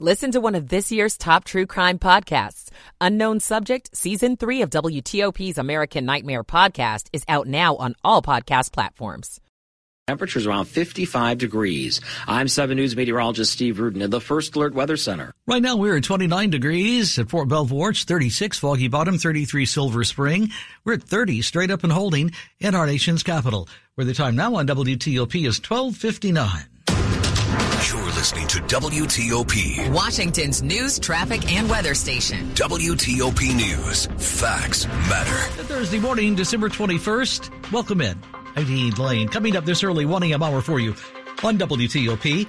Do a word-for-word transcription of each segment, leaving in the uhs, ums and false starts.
Listen to one of this year's top true crime podcasts. Unknown Subject, Season three of W T O P's American Nightmare podcast is out now on all podcast platforms. Temperatures around fifty-five degrees. I'm seven News meteorologist Steve Rudin in the First Alert Weather Center. Right now we're at twenty-nine degrees at Fort Belvoir, it's thirty-six, Foggy Bottom, thirty-three, Silver Spring. We're at thirty, straight up and holding in our nation's capital, where the time now on W T O P is twelve fifty-nine. You're listening to W T O P, Washington's news, traffic, and weather station. W T O P News. Facts matter. Thursday morning, December twenty-first. Welcome in. I'm Dean Lane. Coming up this early one a.m. hour for you on W T O P.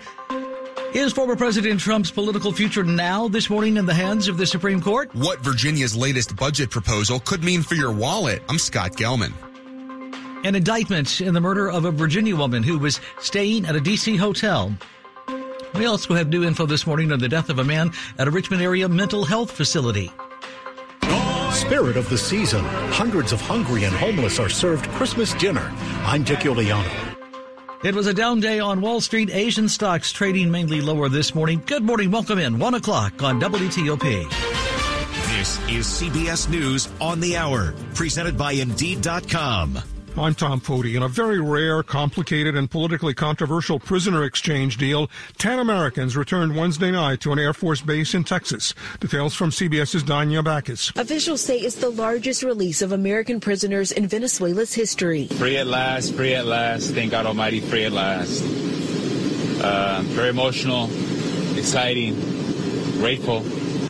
Is former President Trump's political future now this morning in the hands of the Supreme Court? What Virginia's latest budget proposal could mean for your wallet. I'm Scott Gelman. An indictment in the murder of a Virginia woman who was staying at a D C hotel. We also have new info this morning on the death of a man at a Richmond area mental health facility. Spirit of the season. Hundreds of hungry and homeless are served Christmas dinner. I'm Dick Uliano. It was a down day on Wall Street. Asian stocks trading mainly lower this morning. Good morning. Welcome in. One o'clock on W T O P. This is C B S News on the Hour, presented by Indeed dot com. I'm Tom Foote. In a very rare, complicated, and politically controversial prisoner exchange deal, ten Americans returned Wednesday night to an Air Force base in Texas. Details from CBS's Danya Baez. Officials say it's the largest release of American prisoners in Venezuela's history. Free at last, free at last. Thank God Almighty, free at last. Uh, very emotional, exciting, grateful.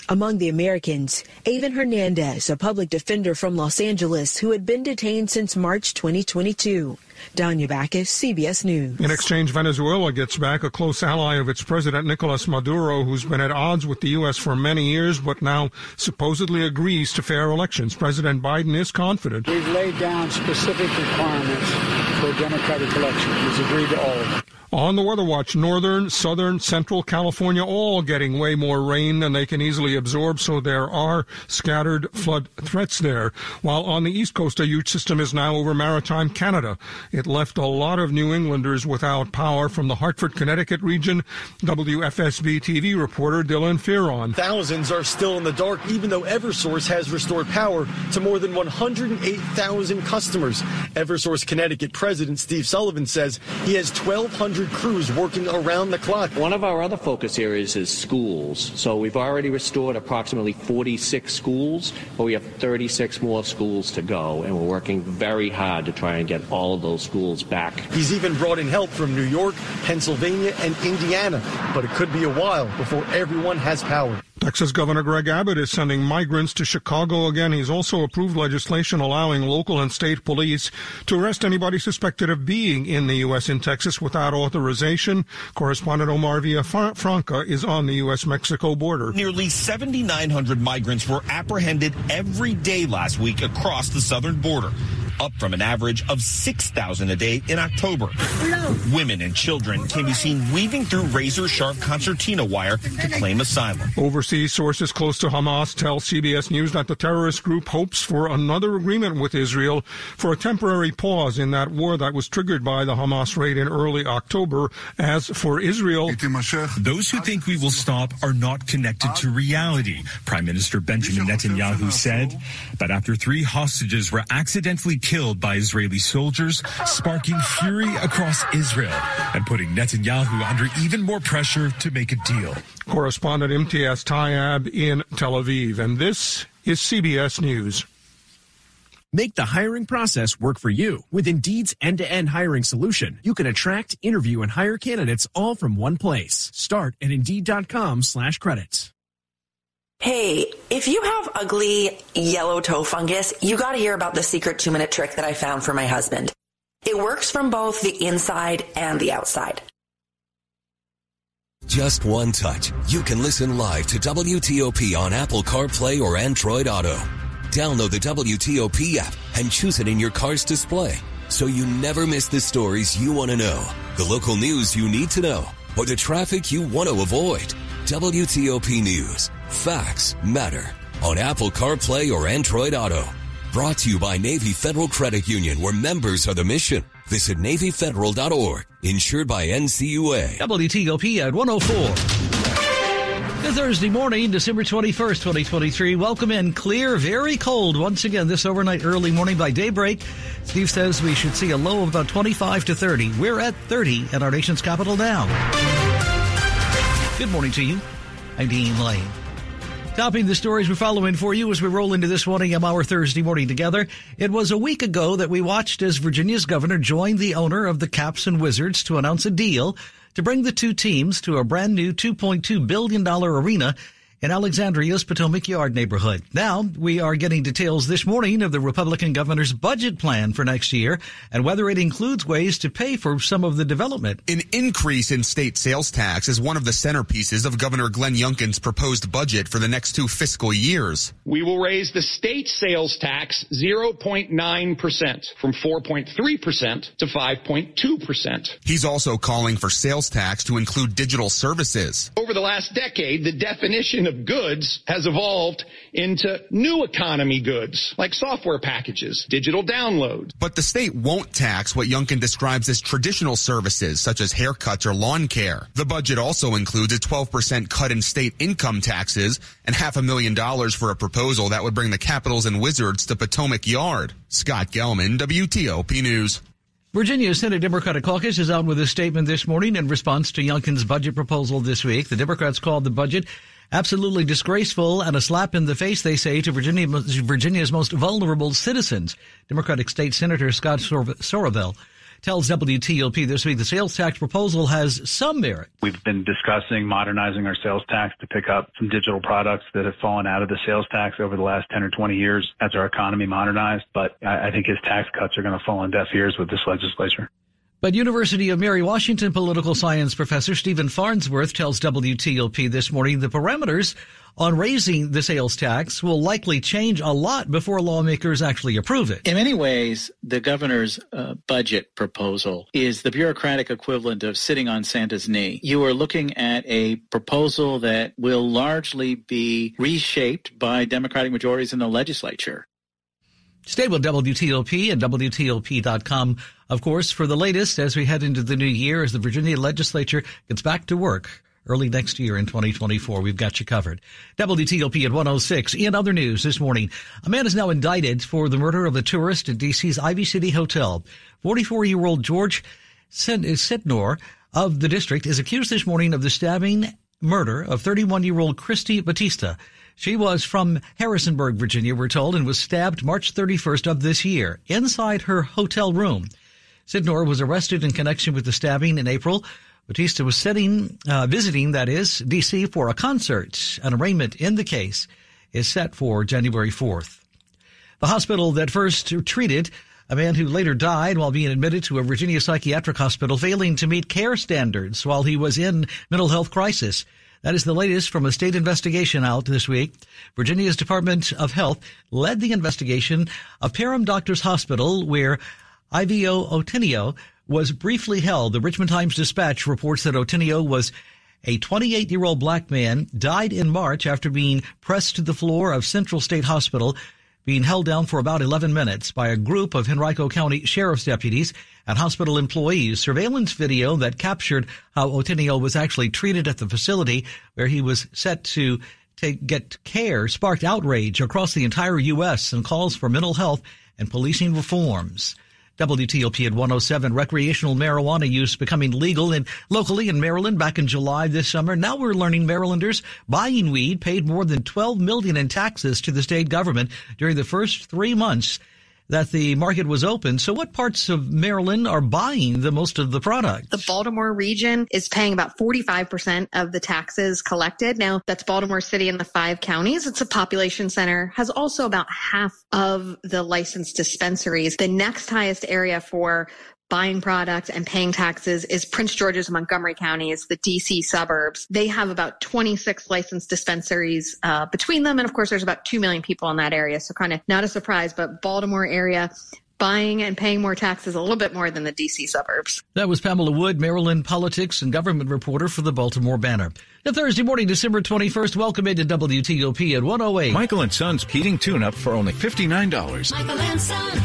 Among the Americans, Aven Hernandez, a public defender from Los Angeles who had been detained since March twenty twenty-two. Donya Bakis, C B S News. In exchange, Venezuela gets back a close ally of its president, Nicolas Maduro, who's been at odds with the U S for many years, but now supposedly agrees to fair elections. President Biden is confident. We've laid down specific requirements for a democratic election. He's agreed to all of them. On the Weather Watch, northern, southern, central California all getting way more rain than they can easily absorb, so there are scattered flood threats there. While on the East Coast, a huge system is now over maritime Canada. It left a lot of New Englanders without power from the Hartford, Connecticut region. W F S B T V reporter Dylan Fearon. Thousands are still in the dark, even though Eversource has restored power to more than one hundred eight thousand customers. Eversource Connecticut President Steve Sullivan says he has twelve hundred crews working around the clock. One of our other focus areas is schools. So we've already restored approximately forty-six schools, but we have thirty-six more schools to go, and we're working very hard to try and get all of those schools back. He's even brought in help from New York, Pennsylvania, and Indiana, but it could be a while before everyone has power. Texas Governor Greg Abbott is sending migrants to Chicago again. He's also approved legislation allowing local and state police to arrest anybody suspected of being in the U S in Texas without authorization. Correspondent Omar Villafranca is on the U S Mexico border. Nearly seventy-nine hundred migrants were apprehended every day last week across the southern border, up from an average of six thousand a day in October. Hello. Women and children can be seen weaving through razor-sharp concertina wire to claim asylum. Overseas sources close to Hamas tell C B S News that the terrorist group hopes for another agreement with Israel for a temporary pause in that war that was triggered by the Hamas raid in early October. As for Israel, those who think we will stop are not connected to reality, Prime Minister Benjamin Netanyahu said. But after three hostages were accidentally killed by Israeli soldiers, sparking fury across Israel and putting Netanyahu under even more pressure to make a deal. Correspondent M T S Tayab in Tel Aviv, and this is C B S News. Make the hiring process work for you. With Indeed's end-to-end hiring solution, you can attract, interview, and hire candidates all from one place. Start at Indeed.com slash credits. Hey, if you have ugly yellow toe fungus, you got to hear about the secret two-minute trick that I found for my husband. It works from both the inside and the outside. Just one touch. You can listen live to W T O P on Apple CarPlay or Android Auto. Download the W T O P app and choose it in your car's display so you never miss the stories you want to know, the local news you need to know, or the traffic you want to avoid. W T O P News. Facts matter on Apple CarPlay or Android Auto. Brought to you by Navy Federal Credit Union, where members are the mission. Visit navy federal dot org. Insured by N C U A. W T O P at one oh four. Good Thursday morning, December twenty-first, twenty twenty-three. Welcome in. Clear, very cold once again this overnight, early morning. By daybreak, Steve says we should see a low of about twenty-five to thirty. We're at thirty at our nation's capital now. Good morning to you. I'm Dean Lane. Topping the stories we're following for you as we roll into this one a m hour Thursday morning together. It was a week ago that we watched as Virginia's governor joined the owner of the Caps and Wizards to announce a deal to bring the two teams to a brand new two point two billion dollars arena in Alexandria's Potomac Yard neighborhood. Now, we are getting details this morning of the Republican governor's budget plan for next year and whether it includes ways to pay for some of the development. An increase in state sales tax is one of the centerpieces of Governor Glenn Youngkin's proposed budget for the next two fiscal years. We will raise the state sales tax zero point nine percent from four point three percent to five point two percent. He's also calling for sales tax to include digital services. Over the last decade, the definition of goods has evolved into new economy goods like software packages, digital downloads. But the state won't tax what Youngkin describes as traditional services such as haircuts or lawn care. The budget also includes a twelve percent cut in state income taxes and half a million dollars for a proposal that would bring the Capitals and Wizards to Potomac Yard. Scott Gelman, W T O P News. Virginia's Senate Democratic Caucus is out with a statement this morning in response to Youngkin's budget proposal this week. The Democrats called the budget absolutely disgraceful and a slap in the face, they say, to Virginia, Virginia's most vulnerable citizens. Democratic State Senator Scott Sorovell tells W T O P this week the sales tax proposal has some merit. We've been discussing modernizing our sales tax to pick up some digital products that have fallen out of the sales tax over the last ten or twenty years as our economy modernized. But I think his tax cuts are going to fall on deaf ears with this legislature. But University of Mary Washington political science professor Stephen Farnsworth tells W T O P this morning the parameters on raising the sales tax will likely change a lot before lawmakers actually approve it. In many ways, the governor's uh, budget proposal is the bureaucratic equivalent of sitting on Santa's knee. You are looking at a proposal that will largely be reshaped by Democratic majorities in the legislature. Stay with W T O P and W T O P dot com, of course, for the latest as we head into the new year as the Virginia legislature gets back to work early next year in twenty twenty-four. We've got you covered. W T O P at one oh six. In other news this morning, a man is now indicted for the murder of a tourist at D C's Ivy City Hotel. forty-four-year-old George Sidnor of the district is accused this morning of the stabbing murder of thirty-one-year-old Christy Batista. She was from Harrisonburg, Virginia, we're told, and was stabbed March thirty-first of this year inside her hotel room. Sidnor was arrested in connection with the stabbing in April. Batista was sitting, uh, visiting, that is, D C for a concert. An arraignment in the case is set for January fourth. The hospital that first treated a man who later died while being admitted to a Virginia psychiatric hospital, failing to meet care standards while he was in mental health crisis. That is the latest from a state investigation out this week. Virginia's Department of Health led the investigation of Parham Doctors Hospital, where Ivio Otenio was briefly held. The Richmond Times-Dispatch reports that Otenio was a twenty-eight-year-old black man, died in March after being pressed to the floor of Central State Hospital, being held down for about eleven minutes by a group of Henrico County Sheriff's deputies and hospital employees. Surveillance video that captured how Otenio was actually treated at the facility where he was set to take, get care sparked outrage across the entire U S and calls for mental health and policing reforms. W T O P at one oh seven, recreational marijuana use becoming legal in locally in Maryland back in July this summer. Now we're learning Marylanders buying weed paid more than twelve million dollars in taxes to the state government during the first three months that the market was open. So what parts of Maryland are buying the most of the product? The Baltimore region is paying about forty-five percent of the taxes collected. Now, that's Baltimore City and the five counties. It's a population center, has also about half of the licensed dispensaries. The next highest area for buying products and paying taxes is Prince George's and Montgomery counties, the D C suburbs. They have about twenty-six licensed dispensaries uh, between them. And of course, there's about two million people in that area. So kind of not a surprise, but Baltimore area buying and paying more taxes a little bit more than the D C suburbs. That was Pamela Wood, Maryland politics and government reporter for the Baltimore Banner. The Thursday morning, December twenty-first, welcome into W T O P at one oh eight. Michael and Son's heating tune-up for only fifty-nine dollars. Michael and Son.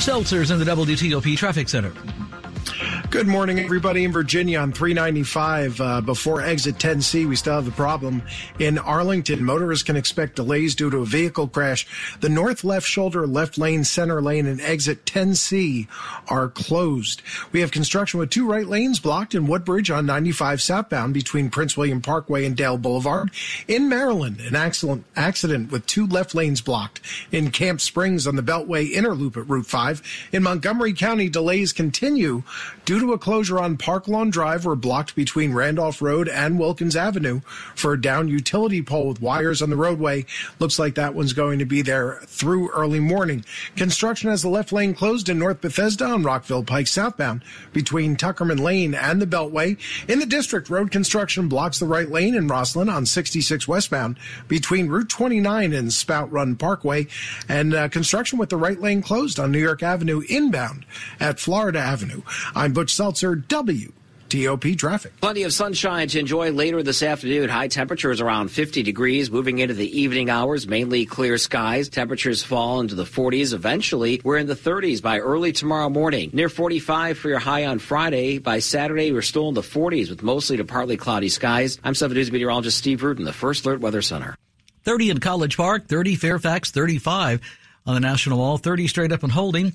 Seltzer's in the W T O P Traffic Center. Good morning, everybody in Virginia on three ninety-five. Uh, before exit ten C, we still have the problem in Arlington. Motorists can expect delays due to a vehicle crash. The north left shoulder, left lane, center lane, and exit ten C are closed. We have construction with two right lanes blocked in Woodbridge on ninety-five southbound between Prince William Parkway and Dale Boulevard. In Maryland, an accident, accident with two left lanes blocked in Camp Springs on the Beltway inner loop at Route five. In Montgomery County, delays continue due to a closure on Park Lawn Drive were blocked between Randolph Road and Wilkins Avenue for a down utility pole with wires on the roadway. Looks like that one's going to be there through early morning. Construction has the left lane closed in North Bethesda on Rockville Pike southbound between Tuckerman Lane and the Beltway. In the district, road construction blocks the right lane in Rosslyn on sixty-six westbound between Route twenty-nine and Spout Run Parkway, and uh, construction with the right lane closed on New York Avenue inbound at Florida Avenue. I'm Butch Seltzer, W T O P Traffic. Plenty of sunshine to enjoy later this afternoon. High temperatures around fifty degrees. Moving into the evening hours, mainly clear skies. Temperatures fall into the forties. Eventually, we're in the thirties by early tomorrow morning. Near forty-five for your high on Friday. By Saturday, we're still in the forties with mostly to partly cloudy skies. I'm seven News meteorologist Steve Rudin, the First Alert Weather Center. thirty in College Park, thirty Fairfax, thirty-five on the National Mall, thirty straight up and holding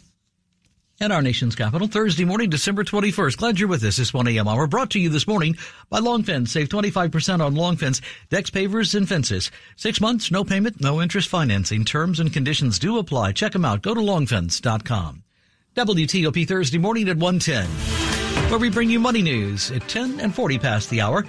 at our nation's capital. Thursday morning, December twenty-first. Glad you're with us this one a.m. hour. Brought to you this morning by Long Fence. Save twenty-five percent on Long Fence, decks, pavers, and fences. Six months, no payment, no interest financing. Terms and conditions do apply. Check them out. Go to long fence dot com. W T O P Thursday morning at one ten, where we bring you money news at ten and forty past the hour.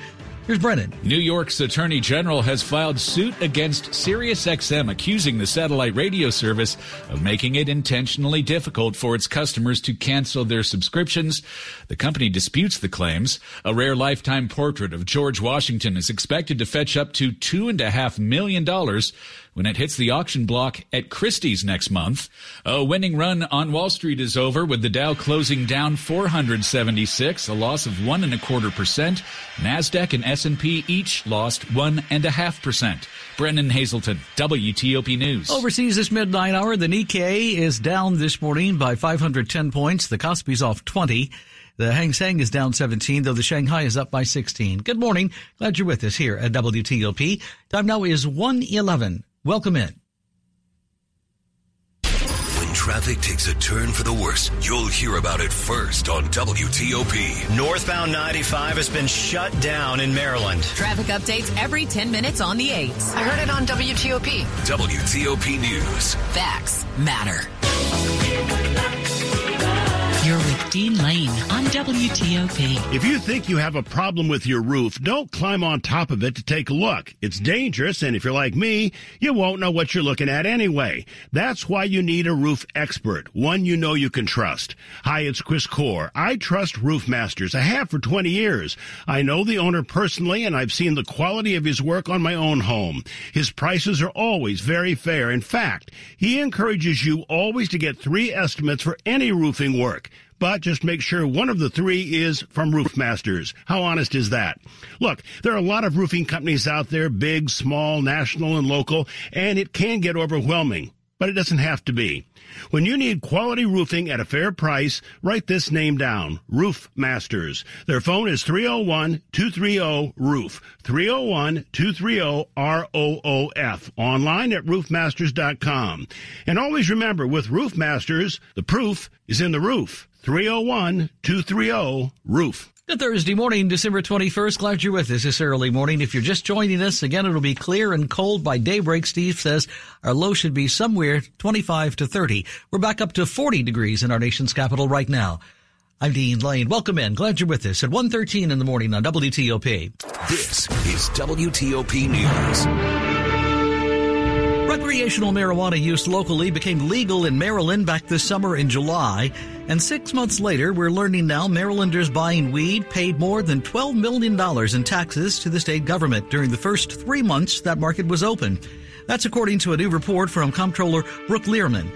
Here's Brennan. New York's Attorney General has filed suit against SiriusXM, accusing the satellite radio service of making it intentionally difficult for its customers to cancel their subscriptions. The company disputes the claims. A rare lifetime portrait of George Washington is expected to fetch up to two point five million dollars when it hits the auction block at Christie's next month. A winning run on Wall Street is over, with the Dow closing down four hundred seventy-six, a loss of one and a quarter percent. NASDAQ and S and P each lost one and a half percent. Brendan Hazelton, W T O P News. Overseas this midnight hour, the Nikkei is down this morning by five hundred ten points. The Kospi's off twenty. The Hang Seng is down seventeen, though the Shanghai is up by sixteen. Good morning. Glad you're with us here at W T O P. Time now is one eleven. Welcome in. When traffic takes a turn for the worse, you'll hear about it first on W T O P. Northbound ninety-five has been shut down in Maryland. Traffic updates every ten minutes on the eights. I heard it on W T O P. W T O P News. Facts matter. You're with Dean Lane on W T O P. If you think you have a problem with your roof, don't climb on top of it to take a look. It's dangerous, and if you're like me, you won't know what you're looking at anyway. That's why you need a roof expert, one you know you can trust. Hi, it's Chris Corr. I trust Roofmasters. I have for twenty years. I know the owner personally, and I've seen the quality of his work on my own home. His prices are always very fair. In fact, he encourages you always to get three estimates for any roofing work. But just make sure one of the three is from Roofmasters. How honest is that? Look, there are a lot of roofing companies out there, big, small, national, and local, and it can get overwhelming. But it doesn't have to be. When you need quality roofing at a fair price, write this name down, Roofmasters. Their phone is three oh one, two three oh, ROOF, three oh one, two three oh, R O O F, online at roofmasters dot com. And always remember, with Roofmasters, the proof is in the roof, three oh one, two three oh, ROOF. Good Thursday morning, December twenty-first. Glad you're with us this early morning. If you're just joining us, again, it'll be clear and cold by daybreak. Steve says our low should be somewhere twenty-five to thirty. We're back up to forty degrees in our nation's capital right now. I'm Dean Lane. Welcome in. Glad you're with us at one thirteen in the morning on W T O P. This is W T O P News. Recreational marijuana use locally became legal in Maryland back this summer in July. And six months later, we're learning now Marylanders buying weed paid more than twelve million dollars in taxes to the state government during the first three months that market was open. That's according to a new report from Comptroller Brooke Learman.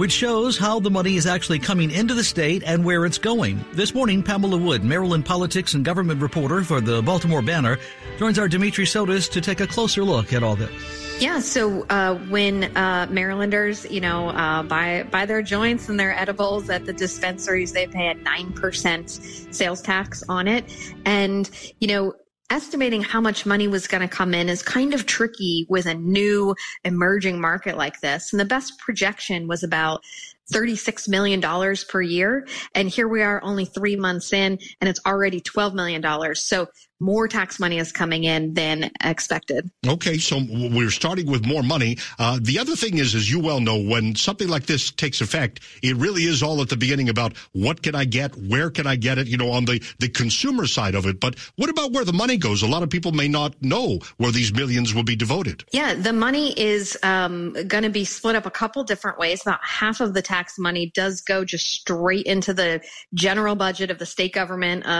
which shows how the money is actually coming into the state and where it's going. This morning, Pamela Wood, Maryland politics and government reporter for the Baltimore Banner, joins our Dimitri Sotis to take a closer look at all this. Yeah, so uh, when uh, Marylanders, you know, uh, buy, buy their joints and their edibles at the dispensaries, they pay a nine percent sales tax on it. And, you know, estimating how much money was going to come in is kind of tricky with a new emerging market like this. And the best projection was about thirty-six million dollars per year. And here we are only three months in, and it's already twelve million dollars. So more tax money is coming in than expected. Okay, so we're starting with more money. Uh, the other thing is, as you well know, when something like this takes effect, it really is all at the beginning about what can I get, where can I get it, you know, on the, the consumer side of it. But what about where the money goes? A lot of people may not know where these millions will be devoted. Yeah, the money is um, going to be split up a couple different ways. About half of the tax money does go just straight into the general budget of the state government uh,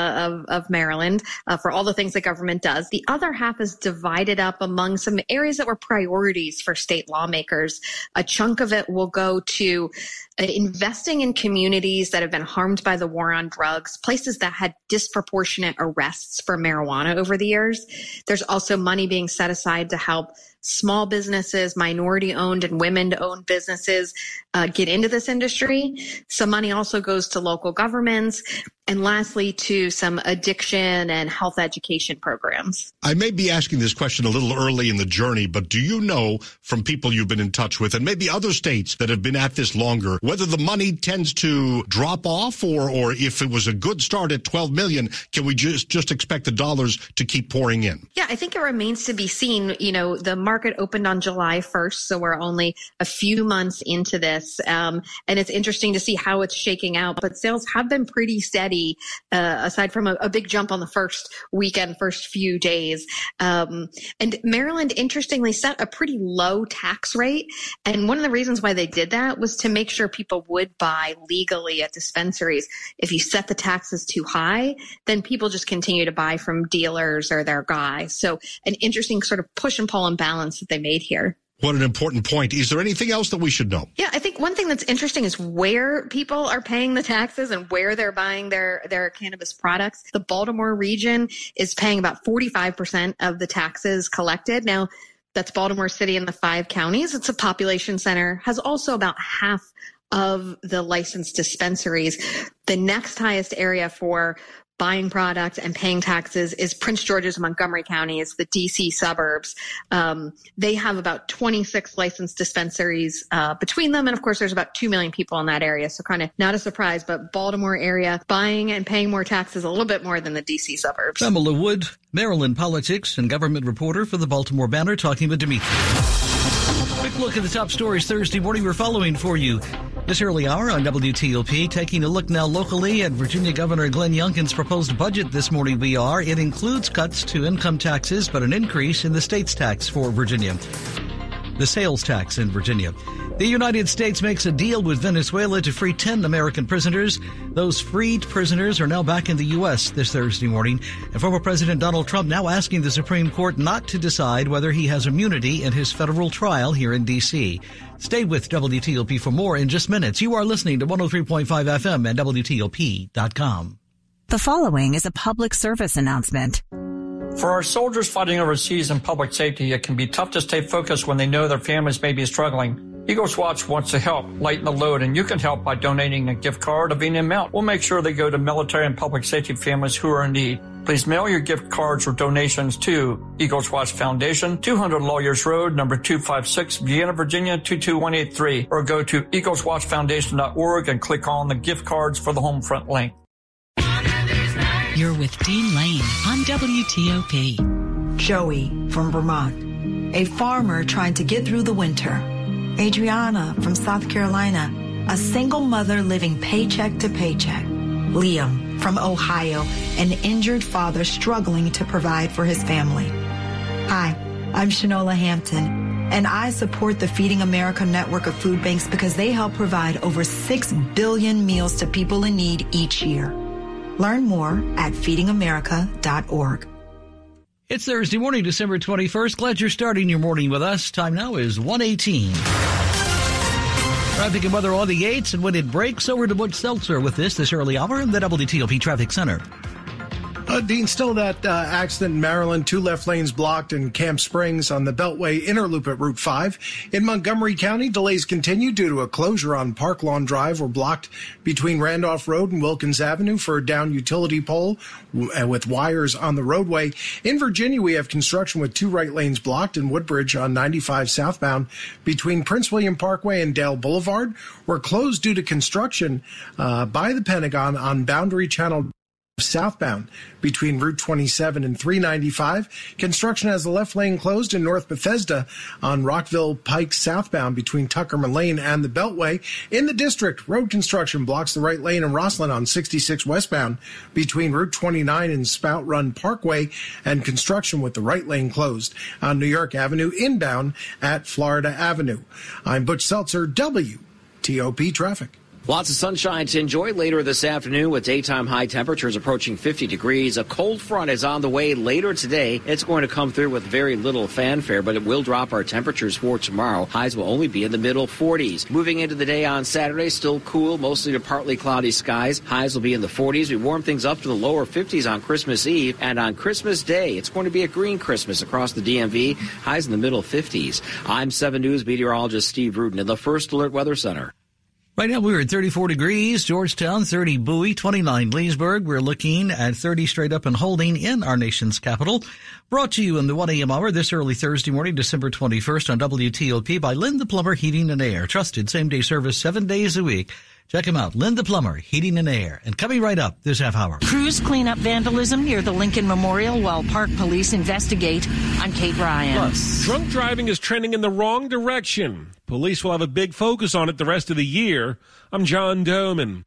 of, of Maryland uh, for all the things the government does. The other half is divided up among some areas that were priorities for state lawmakers. A chunk of it will go to investing in communities that have been harmed by the war on drugs, places that had disproportionate arrests for marijuana over the years. There's also money being set aside to help small businesses, minority-owned and women-owned businesses uh, get into this industry. Some money also goes to local governments. And lastly, to some addiction and health education programs. I may be asking this question a little early in the journey, but do you know from people you've been in touch with and maybe other states that have been at this longer, whether the money tends to drop off or, or if it was a good start at twelve million dollars, can we just, just expect the dollars to keep pouring in? Yeah, I think it remains to be seen. You know, the market opened on July first, so we're only a few months into this. Um, and it's interesting to see how it's shaking out. But sales have been pretty steady. Uh, aside from a, a big jump on the first weekend, first few days. Um, and Maryland, interestingly, set a pretty low tax rate. And one of the reasons why they did that was to make sure people would buy legally at dispensaries. If you set the taxes too high, then people just continue to buy from dealers or their guys. So an interesting sort of push and pull and balance that they made here. What an important point. Is there anything else that we should know? Yeah, I think one thing that's interesting is where people are paying the taxes and where they're buying their, their cannabis products. The Baltimore region is paying about forty-five percent of the taxes collected. Now, that's Baltimore City and the five counties. It's a population center, has also about half of the licensed dispensaries. The next highest area for buying product and paying taxes is Prince George's and Montgomery counties, the D C suburbs. Um, they have about twenty-six licensed dispensaries uh, between them. And of course, there's about two million people in that area. So kind of not a surprise, but Baltimore area buying and paying more taxes a little bit more than the D C suburbs. Pamela Wood, Maryland politics and government reporter for the Baltimore Banner, talking with Dimitri. Quick look at the top stories Thursday morning we're following for you. This early hour on W T O P, taking a look now locally at Virginia Governor Glenn Youngkin's proposed budget this morning we are. It includes cuts to income taxes, but an increase in the state's tax for Virginia. The sales tax in Virginia. The United States makes a deal with Venezuela to free ten American prisoners. Those freed prisoners are now back in the U S this Thursday morning. And former President Donald Trump now asking the Supreme Court not to decide whether he has immunity in his federal trial here in D C. Stay with W T O P for more in just minutes. You are listening to one oh three point five F M and W T O P dot com. The following is a public service announcement. For our soldiers fighting overseas in public safety, it can be tough to stay focused when they know their families may be struggling. Eagles Watch wants to help lighten the load, and you can help by donating a gift card of any amount. We'll make sure they go to military and public safety families who are in need. Please mail your gift cards or donations to Eagles Watch Foundation, two hundred Lawyers Road, number two five six, Vienna, Virginia, two two one eight three, or go to eagles watch foundation dot org and click on the gift cards for the home front link. You're with Dean Lane on W T O P. Joey from Vermont, a farmer trying to get through the winter. Adriana from South Carolina, a single mother living paycheck to paycheck. Liam from Ohio, an injured father struggling to provide for his family. Hi, I'm Shanola Hampton, and I support the Feeding America network of food banks because they help provide over six billion meals to people in need each year. Learn more at feeding america dot org. It's Thursday morning, December twenty-first. Glad you're starting your morning with us. Time now is one eighteen. Traffic and weather on the eights, and when it breaks, over to Butch Seltzer with this this early hour in the W T O P Traffic Center. Uh, Dean, still that uh, accident in Maryland, two left lanes blocked in Camp Springs on the Beltway inner loop at Route five. In Montgomery County, delays continue due to a closure on Park Lawn Drive. We're blocked between Randolph Road and Wilkins Avenue for a down utility pole with wires on the roadway. In Virginia, we have construction with two right lanes blocked in Woodbridge on ninety-five southbound between Prince William Parkway and Dale Boulevard. We're closed due to construction uh, by the Pentagon on Boundary Channel southbound between Route twenty-seven and three ninety-five. Construction has the left lane closed in North Bethesda on Rockville Pike southbound between Tuckerman Lane and the Beltway. In the district, road construction blocks the right lane in Rosslyn on sixty-six westbound between Route twenty-nine and Spout Run Parkway, and construction with the right lane closed on New York Avenue inbound at Florida Avenue. I'm Butch Seltzer, W T O P Traffic. Lots of sunshine to enjoy later this afternoon with daytime high temperatures approaching fifty degrees. A cold front is on the way later today. It's going to come through with very little fanfare, but it will drop our temperatures for tomorrow. Highs will only be in the middle forties. Moving into the day on Saturday, still cool, mostly to partly cloudy skies. Highs will be in the forties. We warm things up to the lower fifties on Christmas Eve. And on Christmas Day, it's going to be a green Christmas across the D M V. Highs in the middle fifties. I'm seven News meteorologist Steve Rudin in the First Alert Weather Center. Right now, we're at thirty-four degrees, Georgetown, thirty Bowie, twenty-nine Leesburg. We're looking at thirty straight up and holding in our nation's capital. Brought to you in the one a.m. hour this early Thursday morning, December twenty-first on W T O P by Lynn the Plumber Heating and Air. Trusted same-day service seven days a week. Check him out, Lynn the Plumber, Heating and Air. And coming right up this half hour. Crews clean up vandalism near the Lincoln Memorial while park police investigate. I'm Kate Ryan. Plus, drunk driving is trending in the wrong direction. Police will have a big focus on it the rest of the year. I'm John Doman.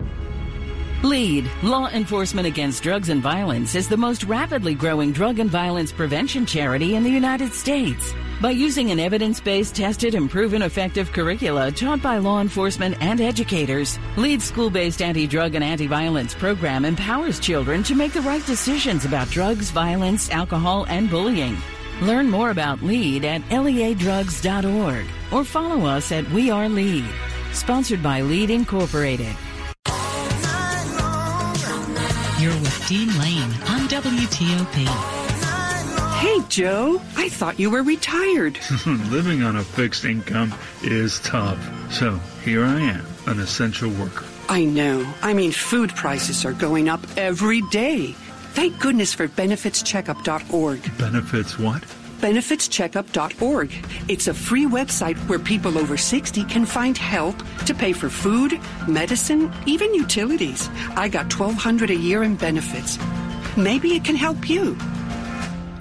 LEAD, Law Enforcement Against Drugs and Violence, is the most rapidly growing drug and violence prevention charity in the United States. By using an evidence-based, tested, and proven effective curricula taught by law enforcement and educators, LEAD's school-based anti-drug and anti-violence program empowers children to make the right decisions about drugs, violence, alcohol, and bullying. Learn more about LEAD at L E A drugs dot org or follow us at We Are LEAD. Sponsored by LEAD Incorporated. You're with Dean Lane on W T O P. Hey, Joe, I thought you were retired. Living on a fixed income is tough. So here I am, an essential worker. I know. I mean, food prices are going up every day. Thank goodness for benefits checkup dot org. Benefits what? benefits checkup dot org. It's a free website where people over sixty can find help to pay for food, medicine, even utilities. I got twelve hundred dollars a year in benefits. Maybe it can help you.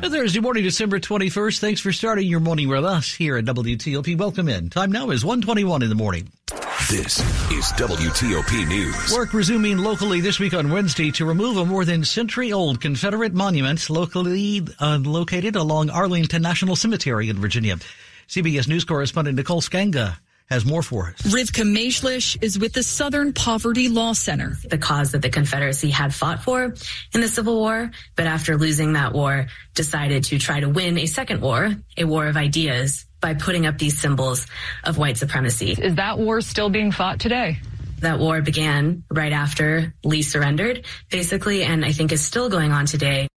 Thursday morning, December twenty-first. Thanks for starting your morning with us here at W T O P. Welcome in. Time now is one twenty-one in the morning. This is W T O P News. Work resuming locally this week on Wednesday to remove a more than century-old Confederate monument locally uh, located along Arlington National Cemetery in Virginia. C B S News correspondent Nicole Skanga has more for us. Rivka Meshlish is with the Southern Poverty Law Center. The cause that the Confederacy had fought for in the Civil War, but after losing that war, decided to try to win a second war, a war of ideas, by putting up these symbols of white supremacy. Is that war still being fought today? That war began right after Lee surrendered, basically, and I think is still going on today.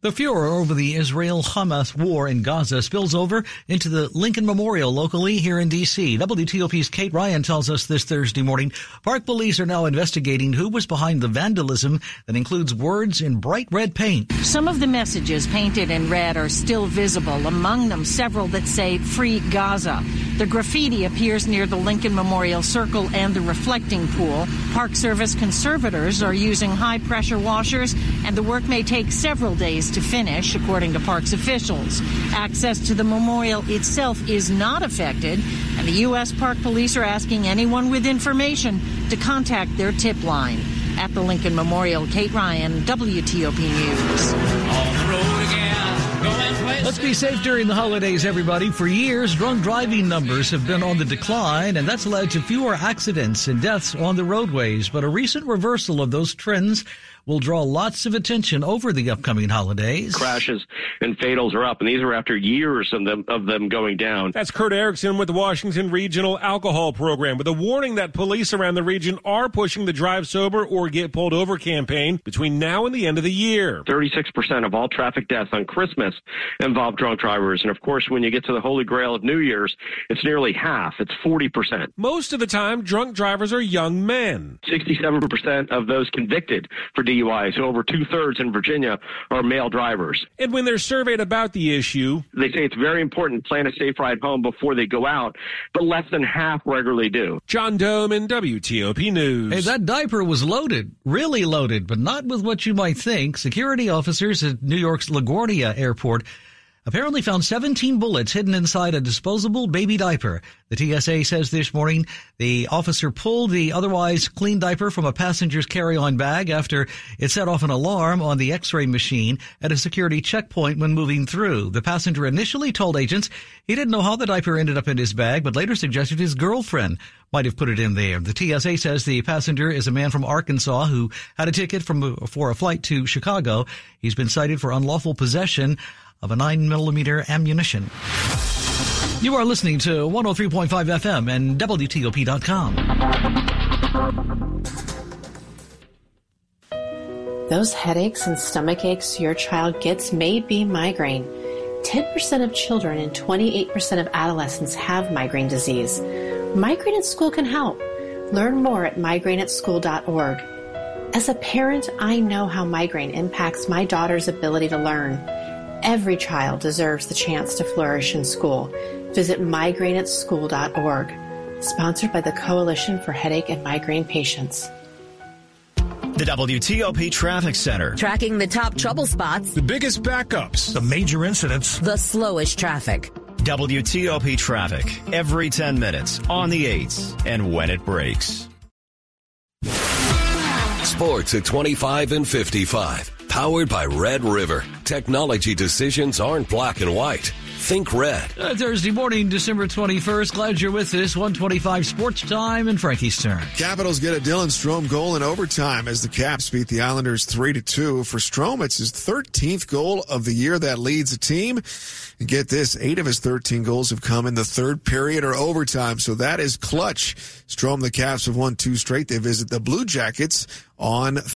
The furor over the Israel-Hamas war in Gaza spills over into the Lincoln Memorial locally here in D C. W T O P's Kate Ryan tells us this Thursday morning, park police are now investigating who was behind the vandalism that includes words in bright red paint. Some of the messages painted in red are still visible, among them several that say, "Free Gaza." The graffiti appears near the Lincoln Memorial Circle and the reflecting pool. Park Service conservators are using high-pressure washers, and the work may take several days to finish, according to parks officials. Access to the memorial itself is not affected, and the U S. Park Police are asking anyone with information to contact their tip line. At the Lincoln Memorial, Kate Ryan, W T O P News. On the road again, going places. Let's be safe during the holidays, everybody. For years, drunk driving numbers have been on the decline, and that's led to fewer accidents and deaths on the roadways. But a recent reversal of those trends will draw lots of attention over the upcoming holidays. Crashes and fatals are up, and these are after years of them, of them going down. That's Kurt Erickson with the Washington Regional Alcohol Program, with a warning that police around the region are pushing the drive sober or get pulled over campaign between now and the end of the year. thirty-six percent of all traffic deaths on Christmas involve drunk drivers. And, of course, when you get to the holy grail of New Year's, it's nearly half. It's forty percent. Most of the time, drunk drivers are young men. sixty-seven percent of those convicted for D U Is, so over two-thirds in Virginia, are male drivers. And when they're surveyed about the issue, they say it's very important to plan a safe ride home before they go out, but less than half regularly do. John Dome in W T O P News. Hey, that diaper was loaded, really loaded, but not with what you might think. Security officers at New York's LaGuardia Airport apparently found seventeen bullets hidden inside a disposable baby diaper. The T S A says this morning the officer pulled the otherwise clean diaper from a passenger's carry-on bag after it set off an alarm on the X-ray machine at a security checkpoint when moving through. The passenger initially told agents he didn't know how the diaper ended up in his bag, but later suggested his girlfriend might have put it in there. The T S A says the passenger is a man from Arkansas who had a ticket from for a flight to Chicago. He's been cited for unlawful possession of a nine millimeter ammunition. You are listening to one oh three point five F M and W T O P dot com. Those headaches and stomach aches your child gets may be migraine. ten percent of children and twenty-eight percent of adolescents have migraine disease. Migraine at school can help. Learn more at migraine at school dot org. As a parent, I know how migraine impacts my daughter's ability to learn. Every child deserves the chance to flourish in school. Visit migraine at school dot org. Sponsored by the Coalition for Headache and Migraine Patients. The W T O P Traffic Center. Tracking the top trouble spots. The biggest backups. The major incidents. The slowest traffic. W T O P Traffic. Every ten minutes. On the eights. And when it breaks. Sports at twenty-five and fifty-five. Powered by Red River. Technology decisions aren't black and white. Think red. Uh, Thursday morning, December twenty-first. Glad you're with us. one twenty-five Sports Time and Frankie's turn. Capitals get a Dylan Strome goal in overtime as the Caps beat the Islanders three to two. For Strome, it's his thirteenth goal of the year. That leads the team. And get this, eight of his thirteen goals have come in the third period or overtime, so that is clutch. Strome, the Caps have won two straight. They visit the Blue Jackets on